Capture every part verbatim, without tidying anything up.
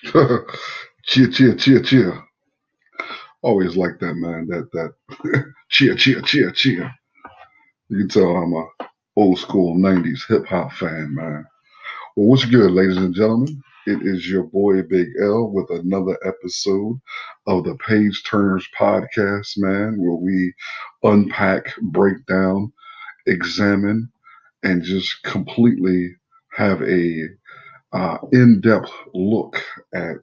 Cheer, cheer, cheer, cheer. Always like that, man. That that cheer, cheer, cheer, cheer. You can tell I'm a old school nineties hip hop fan, man. Well, what's good, ladies and gentlemen? It is your boy Big L with another episode of the Page Turners Podcast, man, where we unpack, break down, examine, and just completely have a uh, in-depth look at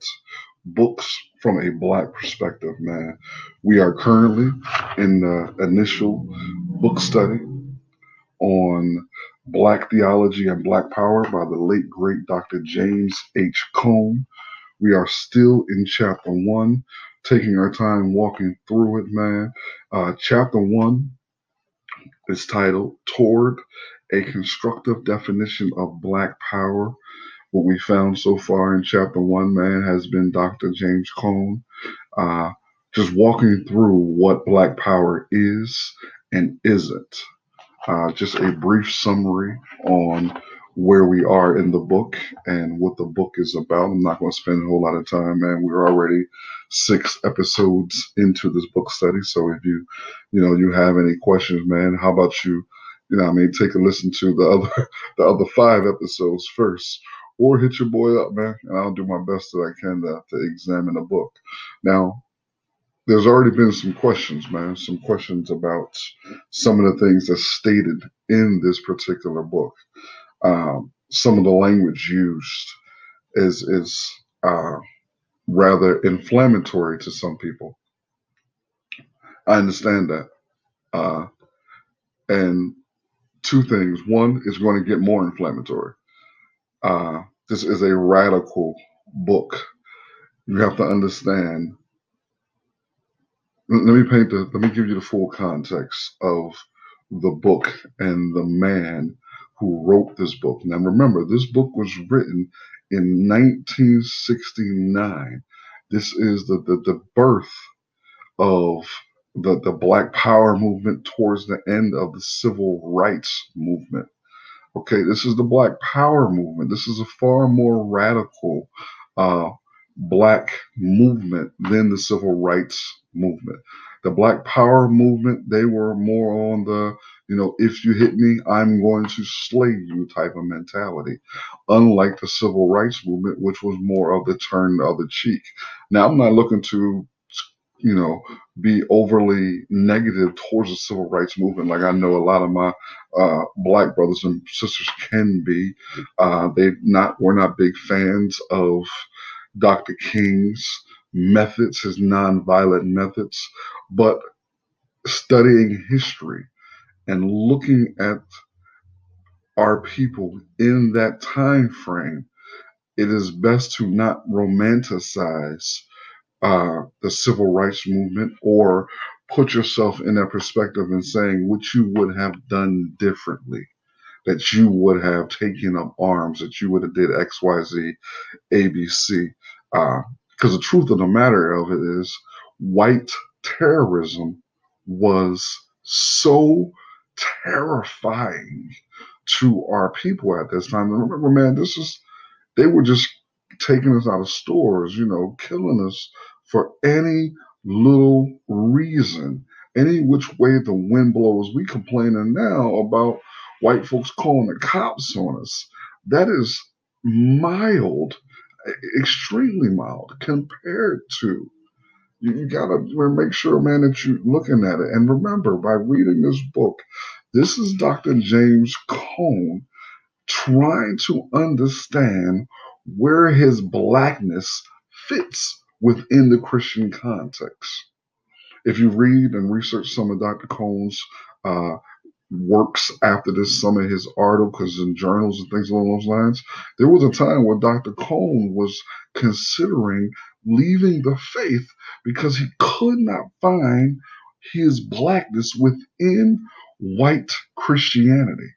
books from a Black perspective, man. We are currently in the initial book study on Black Theology and Black Power by the late, great Doctor James H. Cone. We are still in chapter one, taking our time walking through it, man. Uh, chapter one is titled Toward a Constructive Definition of Black Power. What we found so far in chapter one, man, has been Doctor James Cone uh, just walking through what Black Power is and isn't. Uh, just a brief summary on where we are in the book and what the book is about. I'm not going to spend a whole lot of time, man. We're already six episodes into this book study. So if you, you know, you have any questions, man, how about you, you know what I mean, take a listen to the other, the other five episodes first, or hit your boy up, man, and I'll do my best that I can to, to examine the book. Now, there's already been some questions, man, some questions about some of the things that's stated in this particular book. Um, some of the language used is is uh, rather inflammatory to some people. I understand that. Uh, and two things. One, it's going to get more inflammatory. Uh, this is a radical book. You have to understand. Let me paint the, let me give you the full context of the book and the man who wrote this book. Now, remember, this book was written in nineteen sixty-nine. This is the, the, the birth of the, the Black Power movement towards the end of the Civil Rights Movement. Okay, this is the Black Power movement. This is a far more radical uh, Black movement than the Civil Rights Movement. The Black Power movement, they were more on the, you know, if you hit me, I'm going to slay you type of mentality, unlike the Civil Rights Movement, which was more of the turn the other cheek. Now, I'm not looking to, you know, be overly negative towards the Civil Rights Movement, like I know a lot of my uh, Black brothers and sisters can be. Uh, they not we're not big fans of Doctor King's methods, his nonviolent methods, but studying history and looking at our people in that time frame, it is best to not romanticize uh, the Civil Rights Movement or put yourself in that perspective and saying what you would have done differently, that you would have taken up arms, that you would have did X, Y, Z, A, B, C. Uh, Because the truth of the matter of it is, white terrorism was so terrifying to our people at this time. And remember, man, this is, they were just taking us out of stores, you know, killing us for any little reason, any which way the wind blows. We complaining now about white folks calling the cops on us. That is mild. Extremely mild compared to, you, you gotta make sure, man, that you're looking at it. And remember, by reading this book, this is Doctor James Cone trying to understand where his Blackness fits within the Christian context. If you read and research some of Doctor Cone's uh, works after this, some of his articles and journals and things along those lines, there was a time where Doctor Cone was considering leaving the faith because he could not find his Blackness within white Christianity.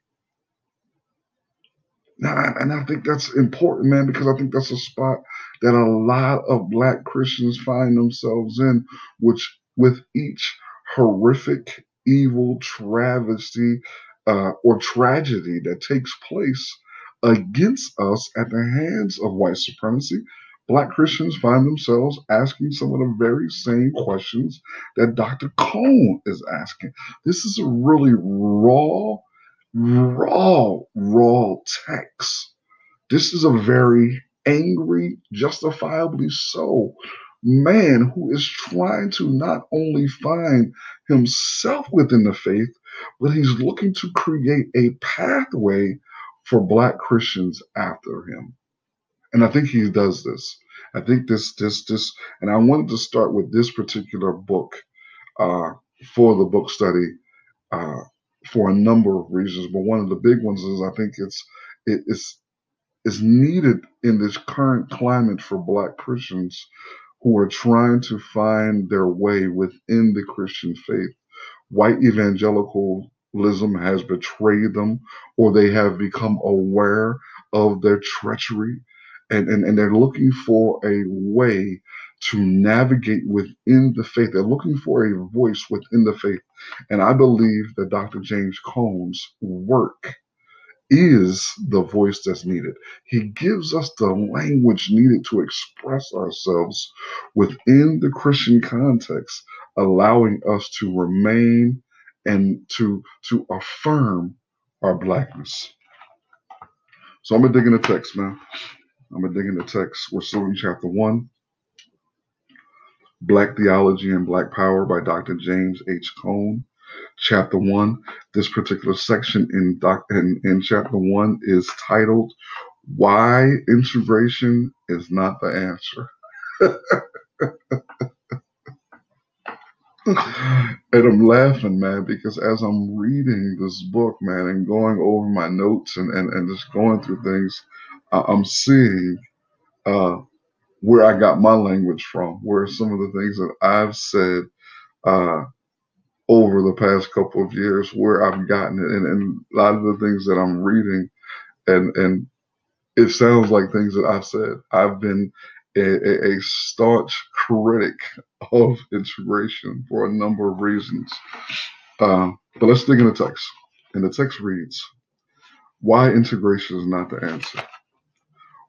Now, and I think that's important, man, because I think that's a spot that a lot of Black Christians find themselves in, which with each horrific evil travesty uh, or tragedy that takes place against us at the hands of white supremacy, Black Christians find themselves asking some of the very same questions that Doctor Cone is asking. This is a really raw, raw, raw text. This is a very angry, justifiably so, man who is trying to not only find himself within the faith, but he's looking to create a pathway for Black Christians after him. And I think he does this. I think this, this, this, and I wanted to start with this particular book uh, for the book study uh, for a number of reasons. But one of the big ones is I think it's it, it's it's needed in this current climate for Black Christians who are trying to find their way within the Christian faith. White evangelicalism has betrayed them, or they have become aware of their treachery. And, and and they're looking for a way to navigate within the faith. They're looking for a voice within the faith. And I believe that Doctor James Cone's work is the voice that's needed. He gives us the language needed to express ourselves within the Christian context, allowing us to remain and to, to affirm our Blackness. So I'm going to dig in the text, man. I'm going to dig into text. We're still in chapter one, Black Theology and Black Power by Doctor James H. Cone. Chapter one, this particular section in, doc, in, in chapter one is titled, Why Integration is Not the Answer. And I'm laughing, man, because as I'm reading this book, man, and going over my notes and, and, and just going through things, I'm seeing uh, where I got my language from, where some of the things that I've said uh, over the past couple of years, where I've gotten it, and, and a lot of the things that I'm reading, and and it sounds like things that I've said. I've been a, a, a staunch critic of integration for a number of reasons. Uh, but let's dig in the text. And the text reads, Why integration is not the answer.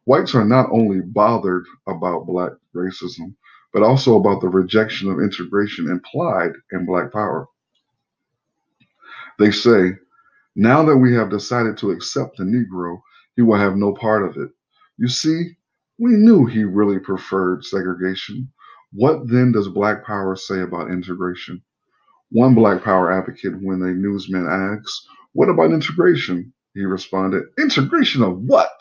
Whites are not only bothered about Black racism, but also about the rejection of integration implied in Black Power. They say, now that we have decided to accept the Negro, he will have no part of it. You see, we knew he really preferred segregation. What then does Black Power say about integration? One Black Power advocate, when a newsman asks, what about integration? He responded, integration of what?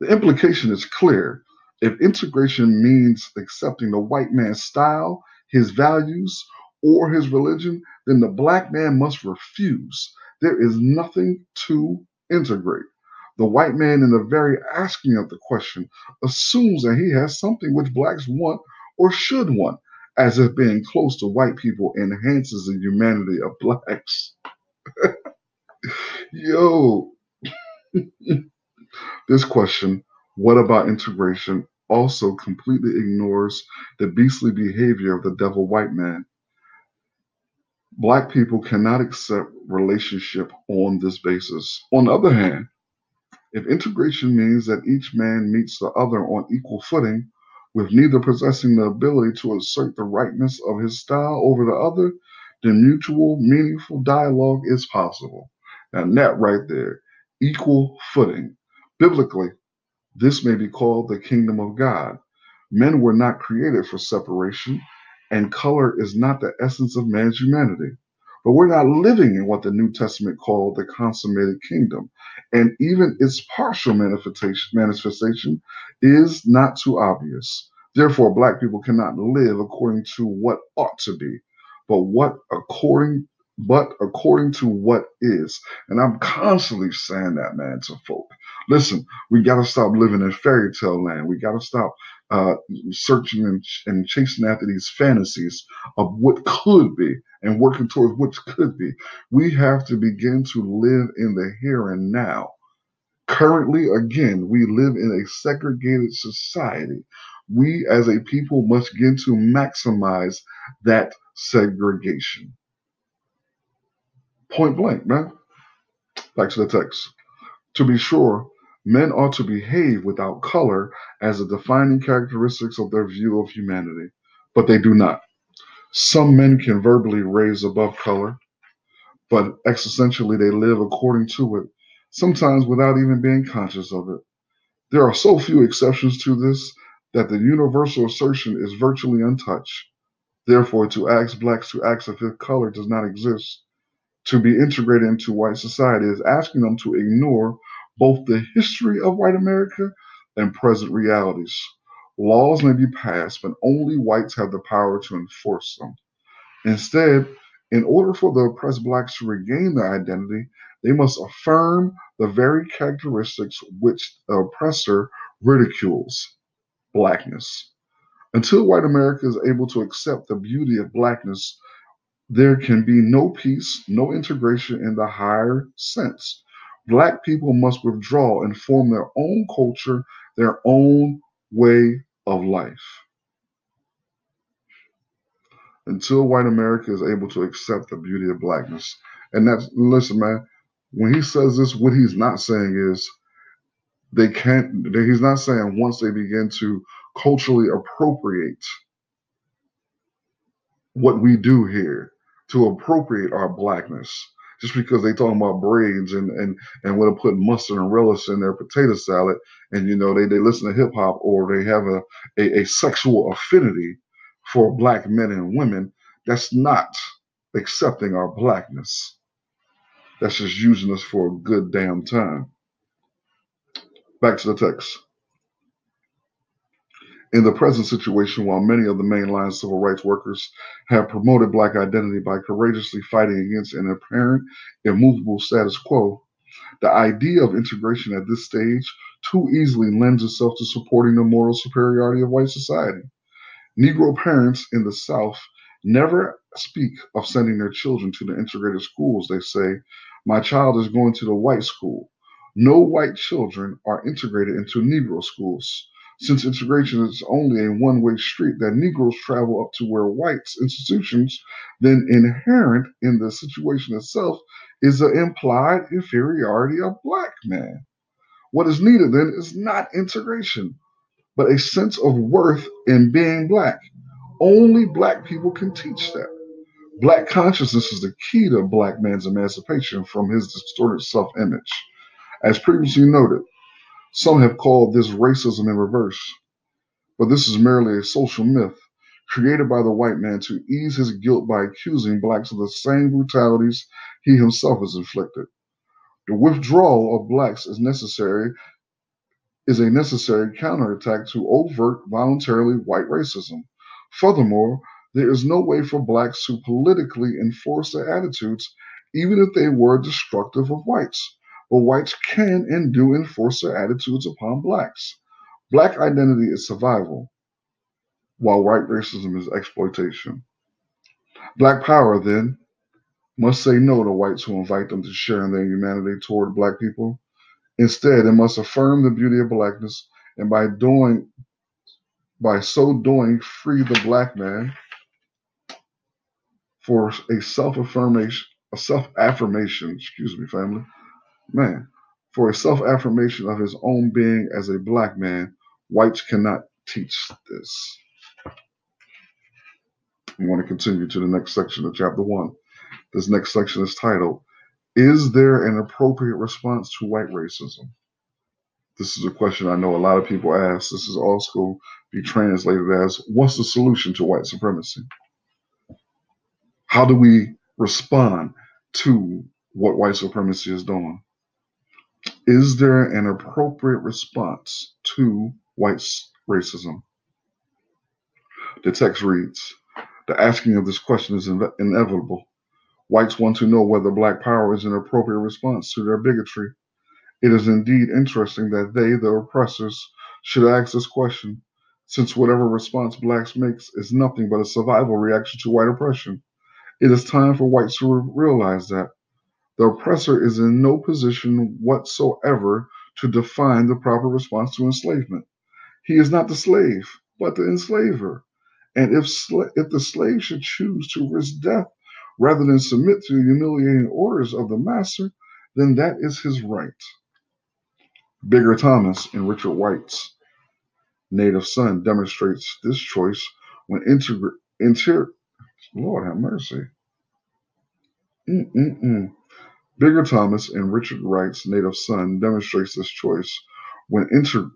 The implication is clear. If integration means accepting the white man's style, his values, or his religion, then the Black man must refuse. There is nothing to integrate. The white man, in the very asking of the question, assumes that he has something which Blacks want or should want, as if being close to white people enhances the humanity of Blacks. Yo. This question, what about integration, also completely ignores the beastly behavior of the devil white man. Black people cannot accept relationship on this basis. On the other hand, if integration means that each man meets the other on equal footing, with neither possessing the ability to assert the rightness of his style over the other, then mutual, meaningful dialogue is possible. Now, that right there, equal footing. Biblically, this may be called the kingdom of God. Men were not created for separation, and color is not the essence of man's humanity. But we're not living in what the New Testament called the consummated kingdom, and even its partial manifestation is not too obvious. Therefore, Black people cannot live according to what ought to be, but what according but according to what is. And I'm constantly saying that, man, to folk. Listen, we got to stop living in fairy tale land. We got to stop uh, searching and, ch- and chasing after these fantasies of what could be and working towards what could be. We have to begin to live in the here and now. Currently, again, we live in a segregated society. We as a people must begin to maximize that segregation. Point blank, man. Back to the text. To be sure, Men ought to behave without color as a defining characteristics of their view of humanity, but they do not. Some men can verbally raise above color, but existentially they live according to it, sometimes without even being conscious of it. There are so few exceptions to this that the universal assertion is virtually untouched. Therefore, to ask blacks to act as if color does not exist, to be integrated into white society, is asking them to ignore both the history of white America and present realities. Laws may be passed, but only whites have the power to enforce them. Instead, in order for the oppressed blacks to regain their identity, they must affirm the very characteristics which the oppressor ridicules: blackness. Until white America is able to accept the beauty of blackness, there can be no peace, no integration in the higher sense. Black people must withdraw and form their own culture, their own way of life. Until white America is able to accept the beauty of blackness. And that's, listen, man, when he says this, what he's not saying is they can't, he's not saying once they begin to culturally appropriate what we do here, to appropriate our blackness. Just because they talking about braids and, and, and want to put mustard and relish in their potato salad, and you know they, they listen to hip hop, or they have a, a, a sexual affinity for black men and women, that's not accepting our blackness. That's just using us for a good damn time. Back to the text. In the present situation, while many of the mainline civil rights workers have promoted black identity by courageously fighting against an apparent immovable status quo, the idea of integration at this stage too easily lends itself to supporting the moral superiority of white society. Negro parents in the South never speak of sending their children to the integrated schools. They say, "My child is going to the white school." No white children are integrated into Negro schools. Since integration is only a one-way street that Negroes travel up to where whites' institutions, then inherent in the situation itself is the implied inferiority of black man. What is needed then is not integration, but a sense of worth in being black. Only black people can teach that. Black consciousness is the key to black man's emancipation from his distorted self-image. As previously noted, some have called this racism in reverse, but this is merely a social myth created by the white man to ease his guilt by accusing blacks of the same brutalities he himself has inflicted. The withdrawal of blacks is necessary, is a necessary counterattack to overt, voluntarily white racism. Furthermore, there is no way for blacks to politically enforce their attitudes, even if they were destructive of whites. But whites can and do enforce their attitudes upon blacks. Black identity is survival, while white racism is exploitation. Black power, then, must say no to whites who invite them to share in their humanity toward black people. Instead, it must affirm the beauty of blackness, and by doing, by so doing, free the black man for a self-affirmation, a self-affirmation, excuse me, family, Man, for a self-affirmation of his own being as a black man. Whites cannot teach this. We want to continue to the next section of chapter one. This next section is titled, "Is there an appropriate response to white racism?" This is a question I know a lot of people ask. This is also be translated as, what's the solution to white supremacy? How do we respond to what white supremacy is doing? Is there an appropriate response to white racism? The text reads, the asking of this question is in- inevitable. Whites want to know whether black power is an appropriate response to their bigotry. It is indeed interesting that they, the oppressors, should ask this question, since whatever response blacks makes is nothing but a survival reaction to white oppression. It is time for whites to re- realize that the oppressor is in no position whatsoever to define the proper response to enslavement. He is not the slave, but the enslaver. And if sl- if the slave should choose to risk death rather than submit to the humiliating orders of the master, then that is his right. Bigger Thomas and Richard White's Native Son demonstrates this choice when integra- inter- Lord have mercy. Mm-mm-mm. Bigger Thomas and Richard White's Native Son demonstrates this choice when inter-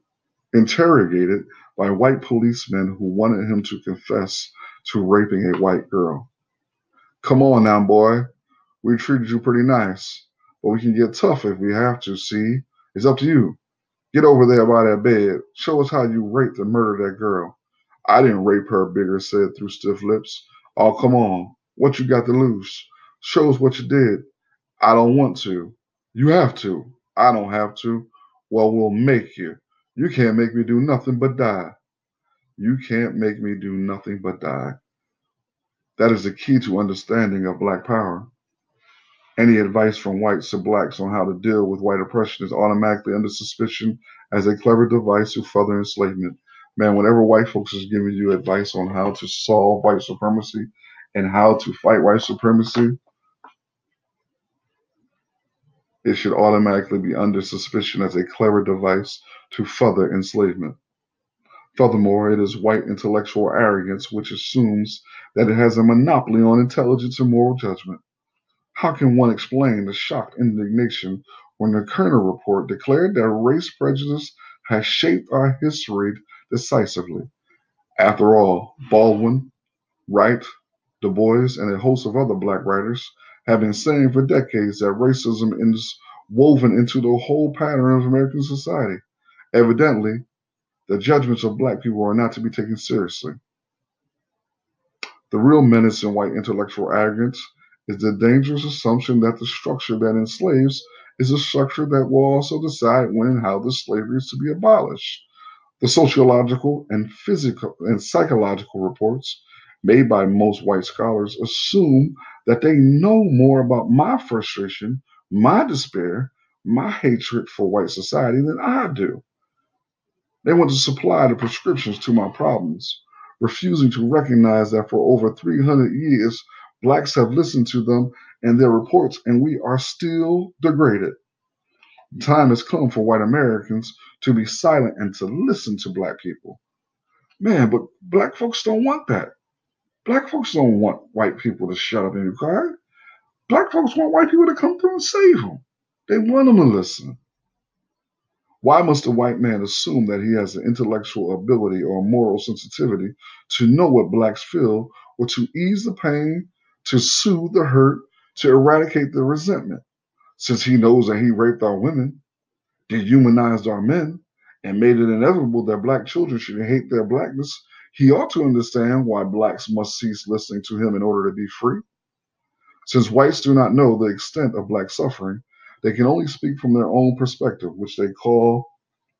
interrogated by white policemen who wanted him to confess to raping a white girl. Come on now, boy. We treated you pretty nice, but we can get tough if we have to, see? It's up to you. Get over there by that bed. Show us how you raped and murdered that girl. I didn't rape her, Bigger said through stiff lips. Oh, come on. What you got to lose? Show us what you did. I don't want to. You have to. I don't have to. Well, we'll make you. You can't make me do nothing but die. You can't make me do nothing but die. That is the key to understanding of Black Power. Any advice from whites to blacks on how to deal with white oppression is automatically under suspicion as a clever device to further enslavement. Man, whenever white folks is giving you advice on how to solve white supremacy and how to fight white supremacy, it should automatically be under suspicion as a clever device to further enslavement. Furthermore, it is white intellectual arrogance which assumes that it has a monopoly on intelligence and moral judgment. How can one explain the shocked indignation when the Kerner Report declared that race prejudice has shaped our history decisively? After all, Baldwin, Wright, Du Bois, and a host of other black writers have been saying for decades that racism is woven into the whole pattern of American society. Evidently, the judgments of black people are not to be taken seriously. The real menace in white intellectual arrogance is the dangerous assumption that the structure that enslaves is a structure that will also decide when and how the slavery is to be abolished. The sociological and physical and psychological reports made by most white scholars assume that they know more about my frustration, my despair, my hatred for white society than I do. They want to supply the prescriptions to my problems, refusing to recognize that for over three hundred years, blacks have listened to them and their reports, and we are still degraded. The time has come for white Americans to be silent and to listen to black people. Man, but black folks don't want that. Black folks don't want white people to shut up and cry. Black folks want white people to come through and save them. They want them to listen. Why must a white man assume that he has the intellectual ability or moral sensitivity to know what blacks feel or to ease the pain, to soothe the hurt, to eradicate the resentment, since he knows that he raped our women, dehumanized our men, and made it inevitable that black children should hate their blackness? He ought to understand why blacks must cease listening to him in order to be free. Since whites do not know the extent of black suffering, they can only speak from their own perspective, which they call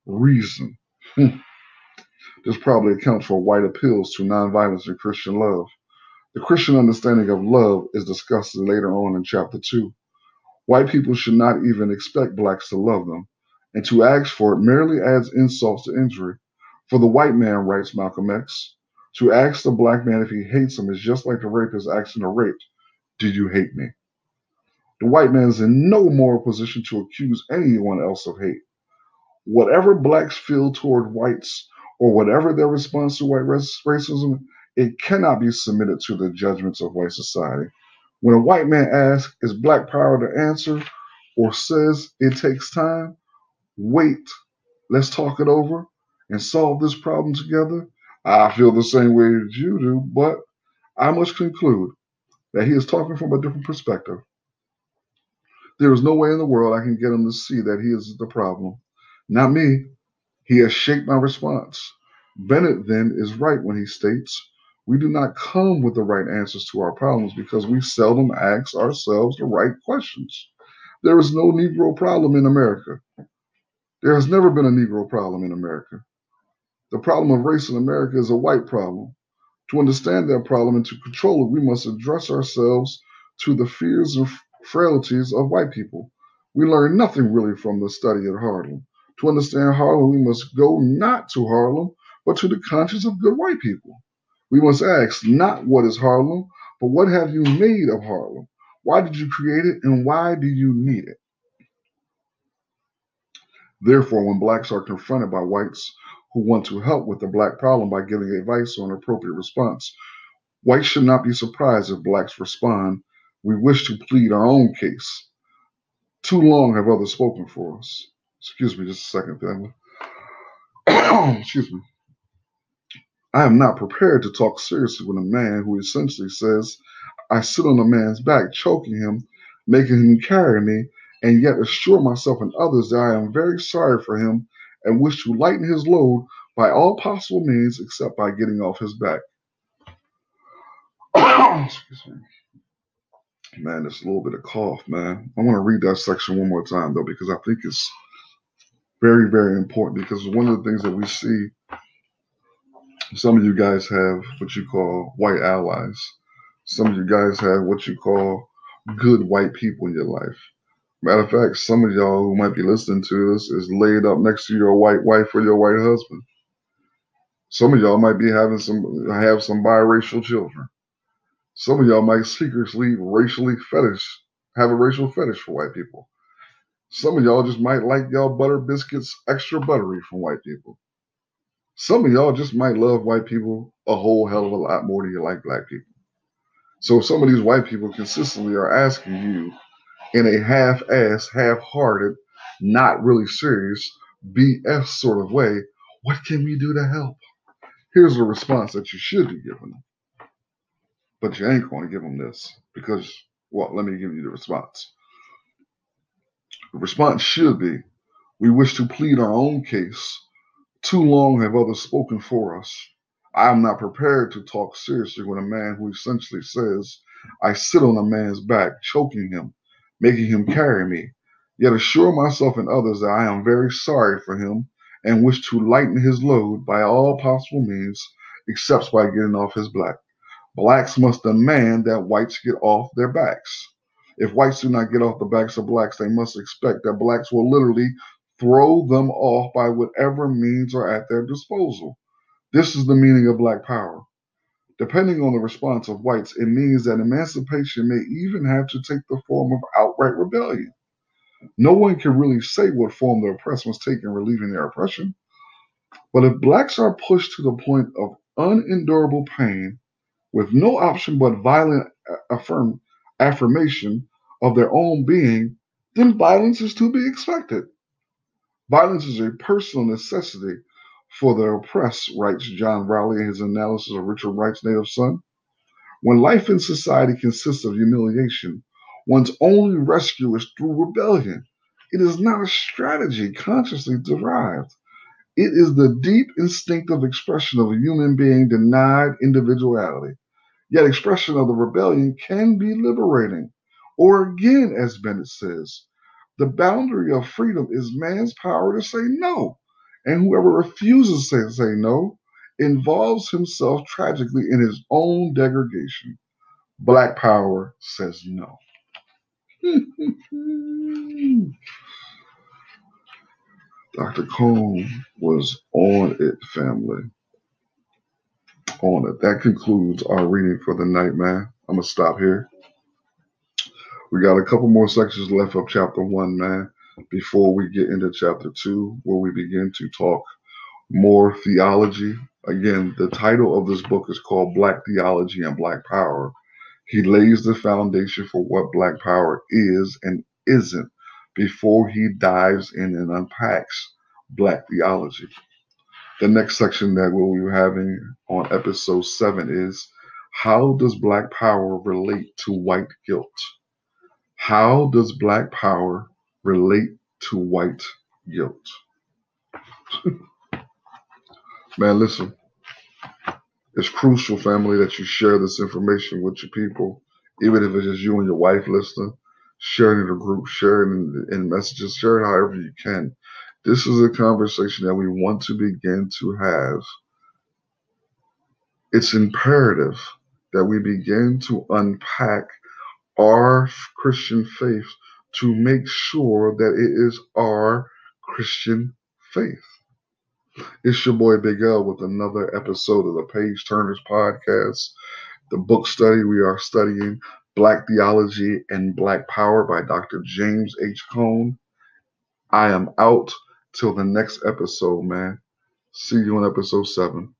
reason. This probably accounts for white appeals to nonviolence and Christian love. The Christian understanding of love is discussed later on in chapter two. White people should not even expect blacks to love them, and to ask for it merely adds insults to injury. For the white man, writes Malcolm X, to ask the black man if he hates him is just like the rapist asking the raped, do you hate me? The white man is in no moral position to accuse anyone else of hate. Whatever blacks feel toward whites or whatever their response to white racism, it cannot be submitted to the judgments of white society. When a white man asks, is black power the answer, or says it takes time, wait, let's talk it over and solve this problem together, I feel the same way as you do, but I must conclude that he is talking from a different perspective. There is no way in the world I can get him to see that he is the problem. Not me. He has shaped my response. Bennett, then, is right when he states, we do not come with the right answers to our problems because we seldom ask ourselves the right questions. There is no Negro problem in America. There has never been a Negro problem in America. The problem of race in America is a white problem. To understand that problem and to control it, we must address ourselves to the fears and frailties of white people. We learn nothing really from the study of Harlem. To understand Harlem, we must go not to Harlem, but to the conscience of good white people. We must ask not what is Harlem, but what have you made of Harlem? Why did you create it and why do you need it? Therefore, when blacks are confronted by whites who want to help with the black problem by giving advice on an appropriate response, whites should not be surprised if blacks respond, "We wish to plead our own case. Too long have others spoken for us." Excuse me just a second, family. Excuse me. I am not prepared to talk seriously with a man who essentially says, "I sit on a man's back, choking him, making him carry me, and yet assure myself and others that I am very sorry for him and wish to lighten his load by all possible means except by getting off his back." Excuse me. Man, there's a little bit of cough, man. I want to read that section one more time, though, because I think it's very, very important, because one of the things that we see, some of you guys have what you call white allies. Some of you guys have what you call good white people in your life. Matter of fact, some of y'all who might be listening to this is laid up next to your white wife or your white husband. Some of y'all might be having some have some biracial children. Some of y'all might secretly racially fetish, have a racial fetish for white people. Some of y'all just might like y'all butter biscuits extra buttery from white people. Some of y'all just might love white people a whole hell of a lot more than you like black people. So if some of these white people consistently are asking you in a half-ass, half-hearted, not really serious, B S sort of way, what can we do to help? Here's the response that you should be giving them. But you ain't going to give them this because, well, let me give you the response. The response should be, "We wish to plead our own case. Too long have others spoken for us. I am not prepared to talk seriously with a man who essentially says, 'I sit on a man's back, choking him, making him carry me, yet assure myself and others that I am very sorry for him and wish to lighten his load by all possible means except by getting off his back.' Blacks must demand that whites get off their backs. If whites do not get off the backs of blacks, they must expect that blacks will literally throw them off by whatever means are at their disposal. This is the meaning of black power. Depending on the response of whites, it means that emancipation may even have to take the form of outright rebellion. No one can really say what form the oppressed must take in relieving their oppression. But if blacks are pushed to the point of unendurable pain, with no option but violent affirm, affirmation of their own being, then violence is to be expected. Violence is a personal necessity for the oppressed," writes John Rowley in his analysis of Richard Wright's Native Son. "When life in society consists of humiliation, one's only rescue is through rebellion. It is not a strategy consciously derived. It is the deep instinctive expression of a human being denied individuality. Yet expression of the rebellion can be liberating. Or again, as Bennett says, the boundary of freedom is man's power to say no. And whoever refuses to say, say no involves himself tragically in his own degradation. Black power says no." Doctor Cone was on it, family. On it. That concludes our reading for the night, man. I'm going to stop here. We got a couple more sections left of chapter one, man, before we get into chapter two, where we begin to talk more theology. Again, the title of this book is called Black Theology and Black Power. He lays the foundation for what Black Power is and isn't before he dives in and unpacks Black theology. The next section that we'll be having on episode seven is, how does Black Power relate to white guilt? How does Black Power relate to white guilt? Man, listen, it's crucial, family, that you share this information with your people, even if it's just you and your wife listening. Share it in a group, share it in, in messages, share it however you can. This is a conversation that we want to begin to have. It's imperative that we begin to unpack our Christian faith to make sure that it is our Christian faith. It's your boy Big L with another episode of the Page Turners Podcast, the book study we are studying, Black Theology and Black Power by Doctor James H. Cone. I am out. till the next episode, man. See you on episode seven.